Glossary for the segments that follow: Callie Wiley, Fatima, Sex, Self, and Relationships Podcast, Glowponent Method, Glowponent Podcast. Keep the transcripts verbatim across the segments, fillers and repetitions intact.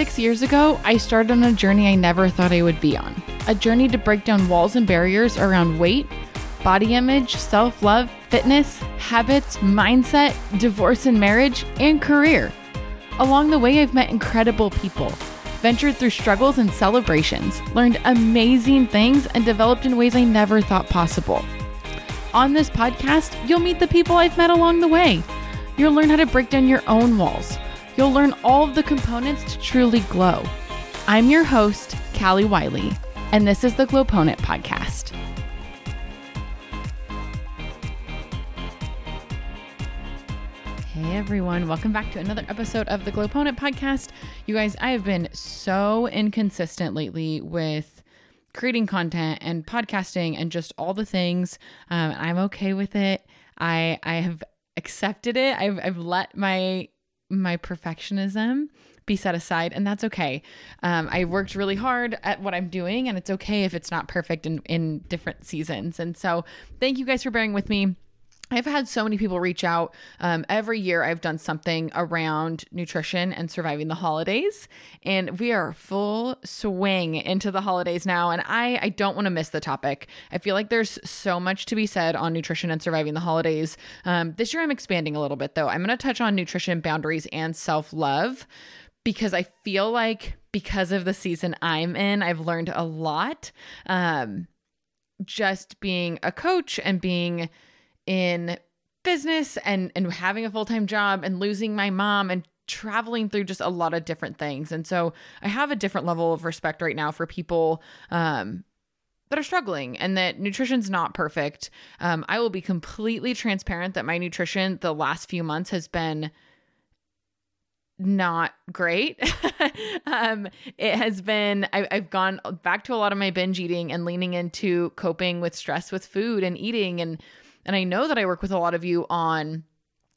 Six years ago, I started on a journey I never thought I would be on. A journey to break down walls and barriers around weight, body image, self-love, fitness, habits, mindset, divorce and marriage, and career. Along the way, I've met incredible people, ventured through struggles and celebrations, learned amazing things, and developed in ways I never thought possible. On this podcast, you'll meet the people I've met along the way. You'll learn how to break down your own walls. You'll learn all of the components to truly glow. I'm your host, Callie Wiley, and this is the Glowponent Podcast. Hey everyone, welcome back to another episode of the Glowponent Podcast. You guys, I have been so inconsistent lately with creating content and podcasting and just all the things. Um, I'm okay with it. I I have accepted it. I've I've let my my perfectionism be set aside, and that's okay. Um, I worked really hard at what I'm doing, and it's okay if it's not perfect in in different seasons. And so, thank you guys for bearing with me. I've had so many people reach out. Um, every year I've done something around nutrition and surviving the holidays, and we are full swing into the holidays now. And I, I don't want to miss the topic. I feel like there's so much to be said on nutrition and surviving the holidays. Um, this year I'm expanding a little bit though. I'm going to touch on nutrition, boundaries, and self-love, because I feel like because of the season I'm in, I've learned a lot. Um, just being a coach and being in business and, and having a full-time job and losing my mom and traveling through just a lot of different things. And so I have a different level of respect right now for people um, that are struggling and that nutrition's not perfect. Um, I will be completely transparent that my nutrition the last few months has been not great. um, it has been, I, I've gone back to a lot of my binge eating and leaning into coping with stress with food and eating and And I know that I work with a lot of you on,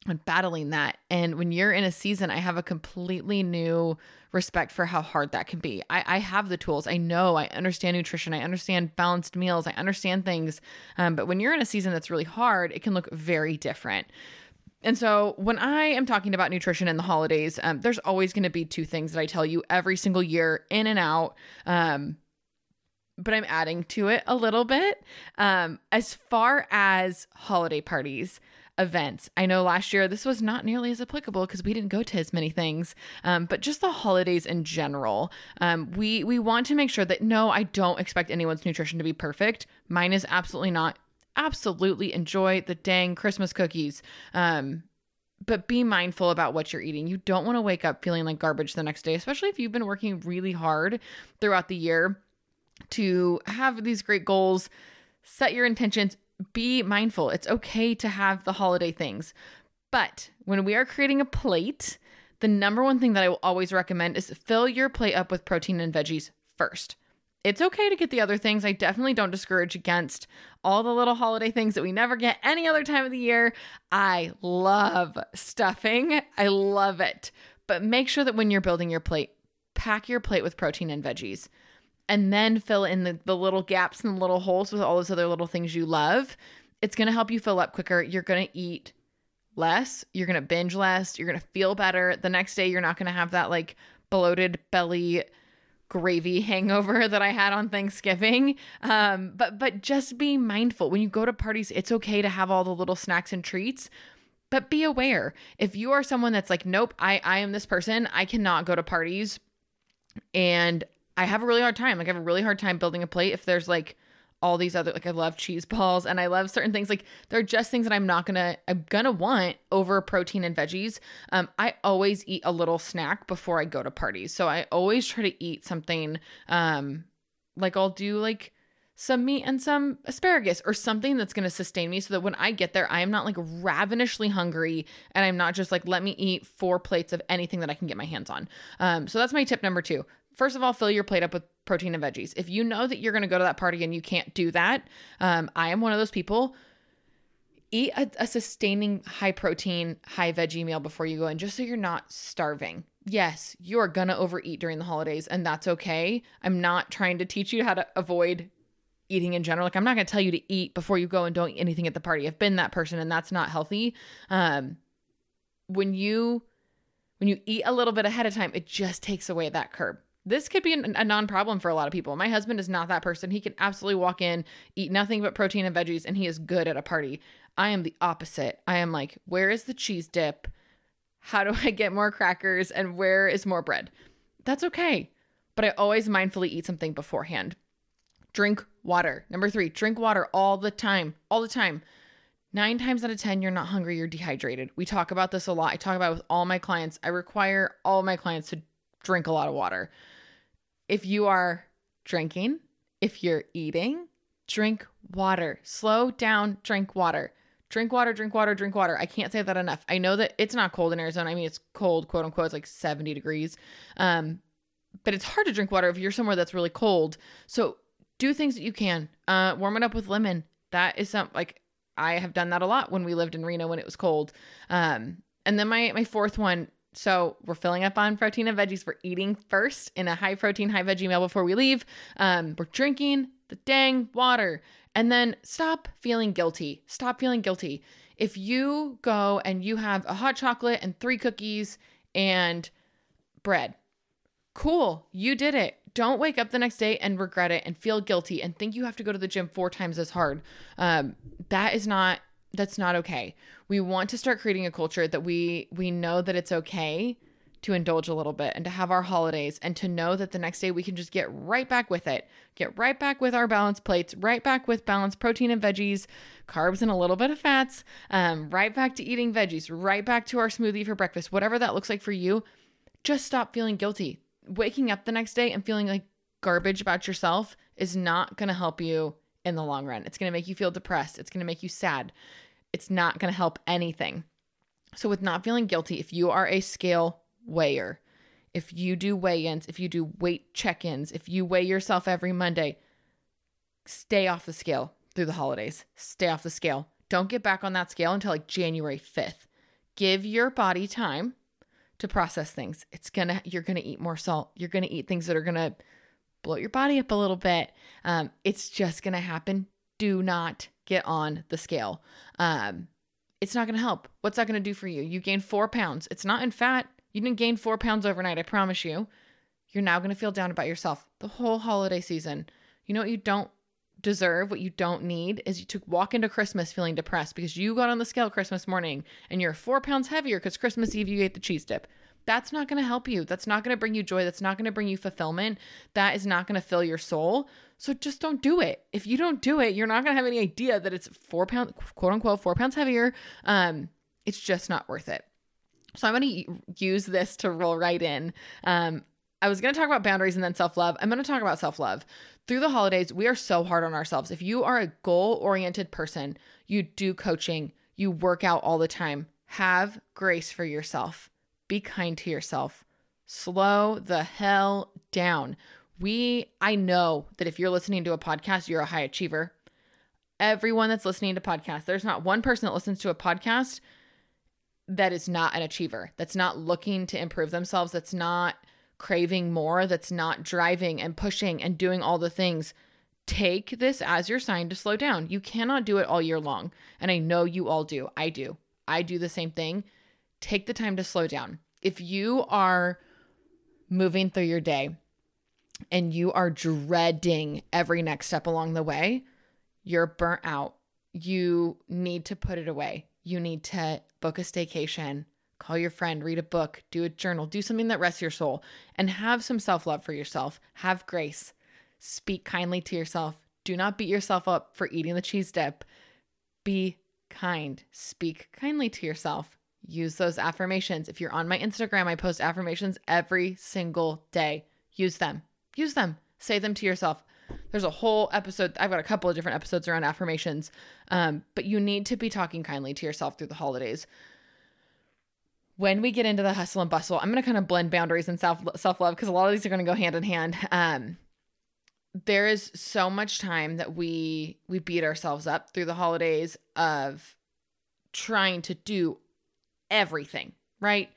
on battling that. And when you're in a season, I have a completely new respect for how hard that can be. I, I have the tools. I know, I understand nutrition. I understand balanced meals. I understand things. Um, but when you're in a season that's really hard, it can look very different. And so when I am talking about nutrition in the holidays, um, there's always going to be two things that I tell you every single year in and out, um, but I'm adding to it a little bit. Um, as far as holiday parties, events, I know last year this was not nearly as applicable because we didn't go to as many things, um, but just the holidays in general. Um, we, we want to make sure that, no, I don't expect anyone's nutrition to be perfect. Mine is absolutely not. Absolutely enjoy the dang Christmas cookies. Um, But be mindful about what you're eating. You don't want to wake up feeling like garbage the next day, especially if you've been working really hard throughout the year to have these great goals, set your intentions, be mindful. It's okay to have the holiday things. But when we are creating a plate, the number one thing that I will always recommend is fill your plate up with protein and veggies first. It's okay to get the other things. I definitely don't discourage against all the little holiday things that we never get any other time of the year. I love stuffing. I love it. But make sure that when you're building your plate, pack your plate with protein and veggies. And then fill in the, the little gaps and the little holes with all those other little things you love. It's going to help you fill up quicker. You're going to eat less. You're going to binge less. You're going to feel better. The next day, you're not going to have that like bloated belly gravy hangover that I had on Thanksgiving. Um, but, but just be mindful. When you go to parties, it's okay to have all the little snacks and treats. But be aware. If you are someone that's like, nope, I, I am this person. I cannot go to parties. And I have a really hard time. Like I have a really hard time building a plate. If there's like all these other, like I love cheese balls and I love certain things. Like they're just things that I'm not going to, I'm going to want over protein and veggies. Um, I always eat a little snack before I go to parties. So I always try to eat something, um, like I'll do like some meat and some asparagus or something that's going to sustain me so that when I get there, I am not like ravenously hungry and I'm not just like, let me eat four plates of anything that I can get my hands on. Um, so that's my tip number two. First of all, fill your plate up with protein and veggies. If you know that you're going to go to that party and you can't do that, um, I am one of those people. Eat a, a sustaining high protein, high veggie meal before you go in, just so you're not starving. Yes, you are going to overeat during the holidays, and that's okay. I'm not trying to teach you how to avoid eating in general. Like I'm not going to tell you to eat before you go and don't eat anything at the party. I've been that person, and that's not healthy. Um, when you when you eat a little bit ahead of time, it just takes away that curb. This could be an, a non-problem for a lot of people. My husband is not that person. He can absolutely walk in, eat nothing but protein and veggies, and he is good at a party. I am the opposite. I am like, where is the cheese dip? How do I get more crackers? And where is more bread? That's okay. But I always mindfully eat something beforehand. Drink water. Number three, drink water all the time, all the time. Nine times out of ten, you're not hungry, you're dehydrated. We talk about this a lot. I talk about it with all my clients. I require all my clients to drink a lot of water. If you are drinking, if you're eating, drink water. Slow down, drink water. Drink water, drink water, drink water. I can't say that enough. I know that it's not cold in Arizona. I mean, it's cold, quote unquote, it's like seventy degrees. Um, but it's hard to drink water if you're somewhere that's really cold. So do things that you can. Uh, warm it up with lemon. That is something like I have done that a lot when we lived in Reno when it was cold. Um, and then my my fourth one. So we're filling up on protein and veggies. We're eating first in a high protein, high veggie meal before we leave. Um, we're drinking the dang water. And then stop feeling guilty. Stop feeling guilty. If you go and you have a hot chocolate and three cookies and bread, cool, you did it. Don't wake up the next day and regret it and feel guilty and think you have to go to the gym four times as hard. Um, that is not, that's not okay. We want to start creating a culture that we, we know that it's okay to indulge a little bit and to have our holidays and to know that the next day we can just get right back with it, get right back with our balanced plates, right back with balanced protein and veggies, carbs and a little bit of fats, um, right back to eating veggies, right back to our smoothie for breakfast, whatever that looks like for you. Just stop feeling guilty. Waking up the next day and feeling like garbage about yourself is not going to help you in the long run. It's going to make you feel depressed. It's going to make you sad. It's not going to help anything. So with not feeling guilty, if you are a scale weigher, if you do weigh-ins, if you do weight check-ins, if you weigh yourself every Monday, stay off the scale through the holidays. Stay off the scale. Don't get back on that scale until like January fifth. Give your body time to process things. It's gonna, you're gonna eat more salt. You're gonna eat things that are gonna bloat your body up a little bit. Um, it's just gonna happen. Do not get on the scale. Um, it's not gonna help. What's that gonna do for you? You gained four pounds. It's not in fat. You didn't gain four pounds overnight. I promise you. You're now gonna feel down about yourself the whole holiday season. You know what you don't deserve, what you don't need is you to walk into Christmas feeling depressed because you got on the scale Christmas morning and you're four pounds heavier because Christmas Eve you ate the cheese dip. That's not going to help you. That's not going to bring you joy. That's not going to bring you fulfillment. That is not going to fill your soul. So just don't do it. If you don't do it, you're not going to have any idea that it's four pounds, quote unquote, four pounds heavier. Um, it's just not worth it. So I'm going to use this to roll right in. Um, I was going to talk about boundaries and then self-love. I'm going to talk about self-love. Through the holidays, we are so hard on ourselves. If you are a goal-oriented person, you do coaching, you work out all the time, have grace for yourself. Be kind to yourself. Slow the hell down. We, I know that if you're listening to a podcast, you're a high achiever. Everyone that's listening to podcasts, there's not one person that listens to a podcast that is not an achiever, that's not looking to improve themselves, that's not craving more, that's not driving and pushing and doing all the things. Take this as your sign to slow down. You cannot do it all year long. And I know you all do. I do. I do the same thing. Take the time to slow down. If you are moving through your day and you are dreading every next step along the way, you're burnt out. You need to put it away. You need to book a staycation. Call your friend, read a book, do a journal, do something that rests your soul, and have some self-love for yourself. Have grace. Speak kindly to yourself. Do not beat yourself up for eating the cheese dip. Be kind. Speak kindly to yourself. Use those affirmations. If you're on my Instagram, I post affirmations every single day. Use them. Use them. Say them to yourself. There's a whole episode. I've got a couple of different episodes around affirmations, um, but you need to be talking kindly to yourself through the holidays. When we get into the hustle and bustle, I'm going to kind of blend boundaries and self, self-love because a lot of these are going to go hand in hand. Um, there is so much time that we we beat ourselves up through the holidays of trying to do everything, right?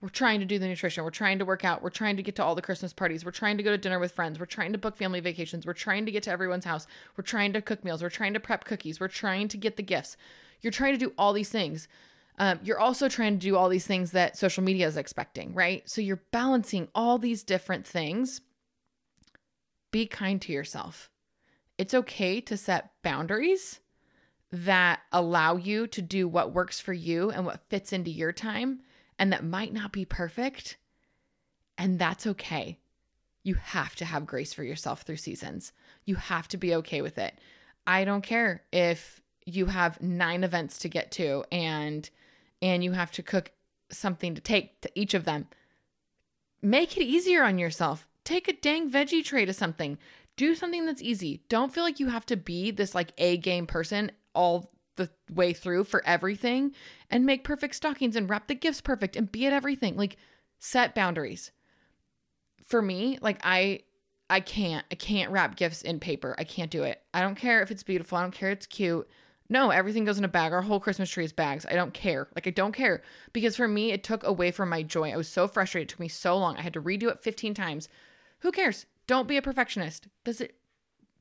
We're trying to do the nutrition. We're trying to work out. We're trying to get to all the Christmas parties. We're trying to go to dinner with friends. We're trying to book family vacations. We're trying to get to everyone's house. We're trying to cook meals. We're trying to prep cookies. We're trying to get the gifts. You're trying to do all these things. Um, you're also trying to do all these things that social media is expecting, right? So you're balancing all these different things. Be kind to yourself. It's okay to set boundaries that allow you to do what works for you and what fits into your time, and that might not be perfect. And that's okay. You have to have grace for yourself through seasons. You have to be okay with it. I don't care if you have nine events to get to and and you have to cook something to take to each of them. Make it easier on yourself. Take a dang veggie tray to something. Do something that's easy. Don't feel like you have to be this like A-game person all the way through for everything, and make perfect stockings and wrap the gifts perfect and be at everything. Like, set boundaries. For me, like I I can't I can't wrap gifts in paper. I can't do it. I don't care if it's beautiful. I don't care if it's cute. No, everything goes in a bag. Our whole Christmas tree is bags. I don't care. Like, I don't care. Because for me, it took away from my joy. I was so frustrated. It took me so long. I had to redo it fifteen times. Who cares? Don't be a perfectionist. Does it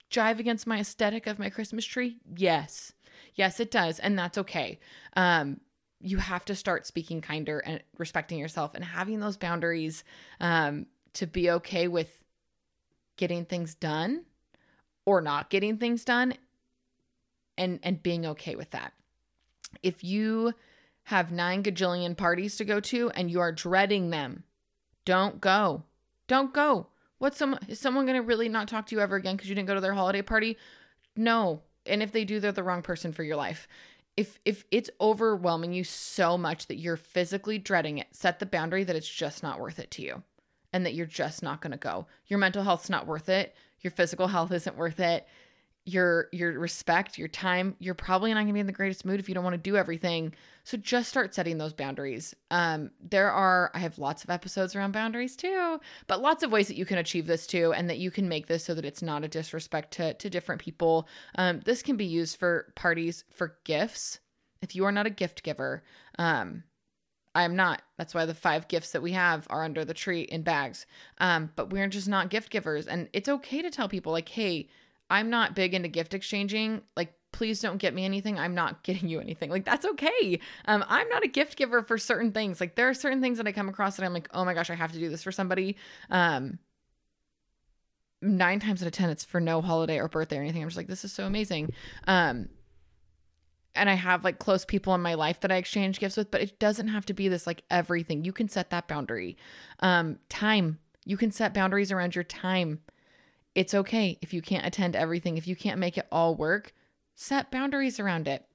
jive against my aesthetic of my Christmas tree? Yes. Yes, it does. And that's okay. Um, you have to start speaking kinder and respecting yourself and having those boundaries, um, to be okay with getting things done or not getting things done, and and being okay with that. If you have nine gajillion parties to go to and you are dreading them, don't go. Don't go. What's some, is someone going to really not talk to you ever again because you didn't go to their holiday party? No. And if they do, they're the wrong person for your life. If if it's overwhelming you so much that you're physically dreading it, set the boundary that it's just not worth it to you and that you're just not going to go. Your mental health's not worth it. Your physical health isn't worth it. Your your respect, your time, you're probably not going to be in the greatest mood if you don't want to do everything. So just start setting those boundaries. Um, there are, I have lots of episodes around boundaries too, but lots of ways that you can achieve this too, and that you can make this so that it's not a disrespect to, to different people. Um, this can be used for parties, for gifts. If you are not a gift giver, um, I'm not. That's why the five gifts that we have are under the tree in bags. Um, but we're just not gift givers. And it's okay to tell people like, hey, I'm not big into gift exchanging. Like, please don't get me anything. I'm not getting you anything. Like, that's okay. Um, I'm not a gift giver for certain things. Like, there are certain things that I come across that I'm like, oh my gosh, I have to do this for somebody. Um, nine times out of ten, it's for no holiday or birthday or anything. I'm just like, this is so amazing. Um, and I have like close people in my life that I exchange gifts with, but it doesn't have to be this like everything. You can set that boundary. Um, time. You can set boundaries around your time. It's okay if you can't attend everything, if you can't make it all work, set boundaries around it.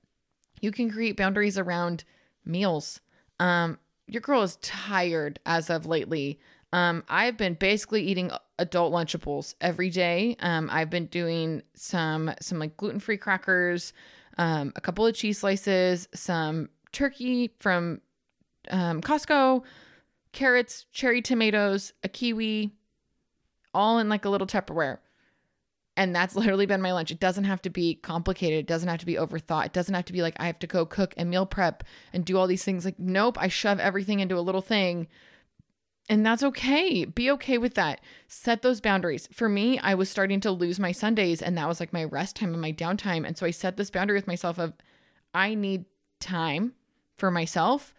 You can create boundaries around meals. Um, your girl is tired as of lately. Um, I've been basically eating adult Lunchables every day. Um, I've been doing some, some like gluten-free crackers, um, a couple of cheese slices, some turkey from um, Costco, carrots, cherry tomatoes, a kiwi, all in like a little Tupperware. And that's literally been my lunch. It doesn't have to be complicated. It doesn't have to be overthought. It doesn't have to be like, I have to go cook and meal prep and do all these things. Like, nope, I shove everything into a little thing. And that's okay. Be okay with that. Set those boundaries. For me, I was starting to lose my Sundays, and that was like my rest time and my downtime. And so I set this boundary with myself of, I need time for myself.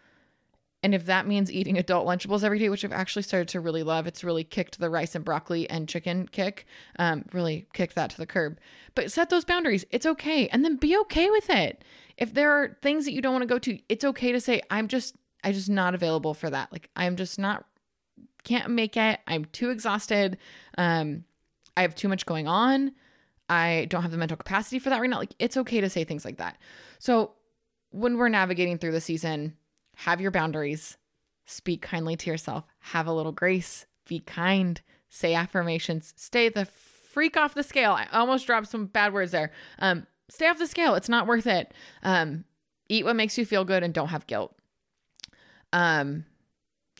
And if that means eating adult Lunchables every day, which I've actually started to really love, it's really kicked the rice and broccoli and chicken kick, um, really kicked that to the curb. But set those boundaries. It's okay. And then be okay with it. If there are things that you don't want to go to, it's okay to say, I'm just, I'm just not available for that. Like, I'm just not, can't make it. I'm too exhausted. Um, I have too much going on. I don't have the mental capacity for that right now. Like, it's okay to say things like that. So when we're navigating through the season, have your boundaries, speak kindly to yourself, have a little grace, be kind, say affirmations, stay the freak off the scale. I almost dropped some bad words there. Um, stay off the scale. It's not worth it. Um, eat what makes you feel good and don't have guilt. Um,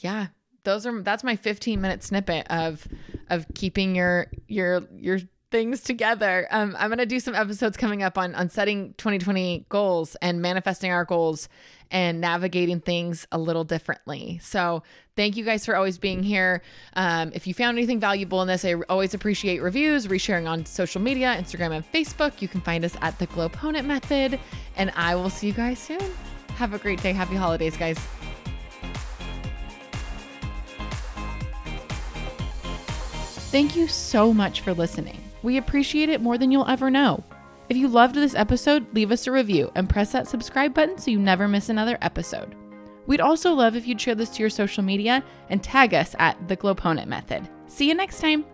yeah, those are, that's my fifteen minute snippet of, of keeping your, your, your things together. Um, I'm going to do some episodes coming up on, on setting twenty twenty goals and manifesting our goals and navigating things a little differently. So thank you guys for always being here. Um, if you found anything valuable in this, I always appreciate reviews, resharing on social media, Instagram and Facebook. You can find us at the Glowponent Method, and I will see you guys soon. Have a great day. Happy holidays, guys. Thank you so much for listening. We appreciate it more than you'll ever know. If you loved this episode, leave us a review and press that subscribe button so you never miss another episode. We'd also love if you'd share this to your social media and tag us at the Glowponent Method. See you next time.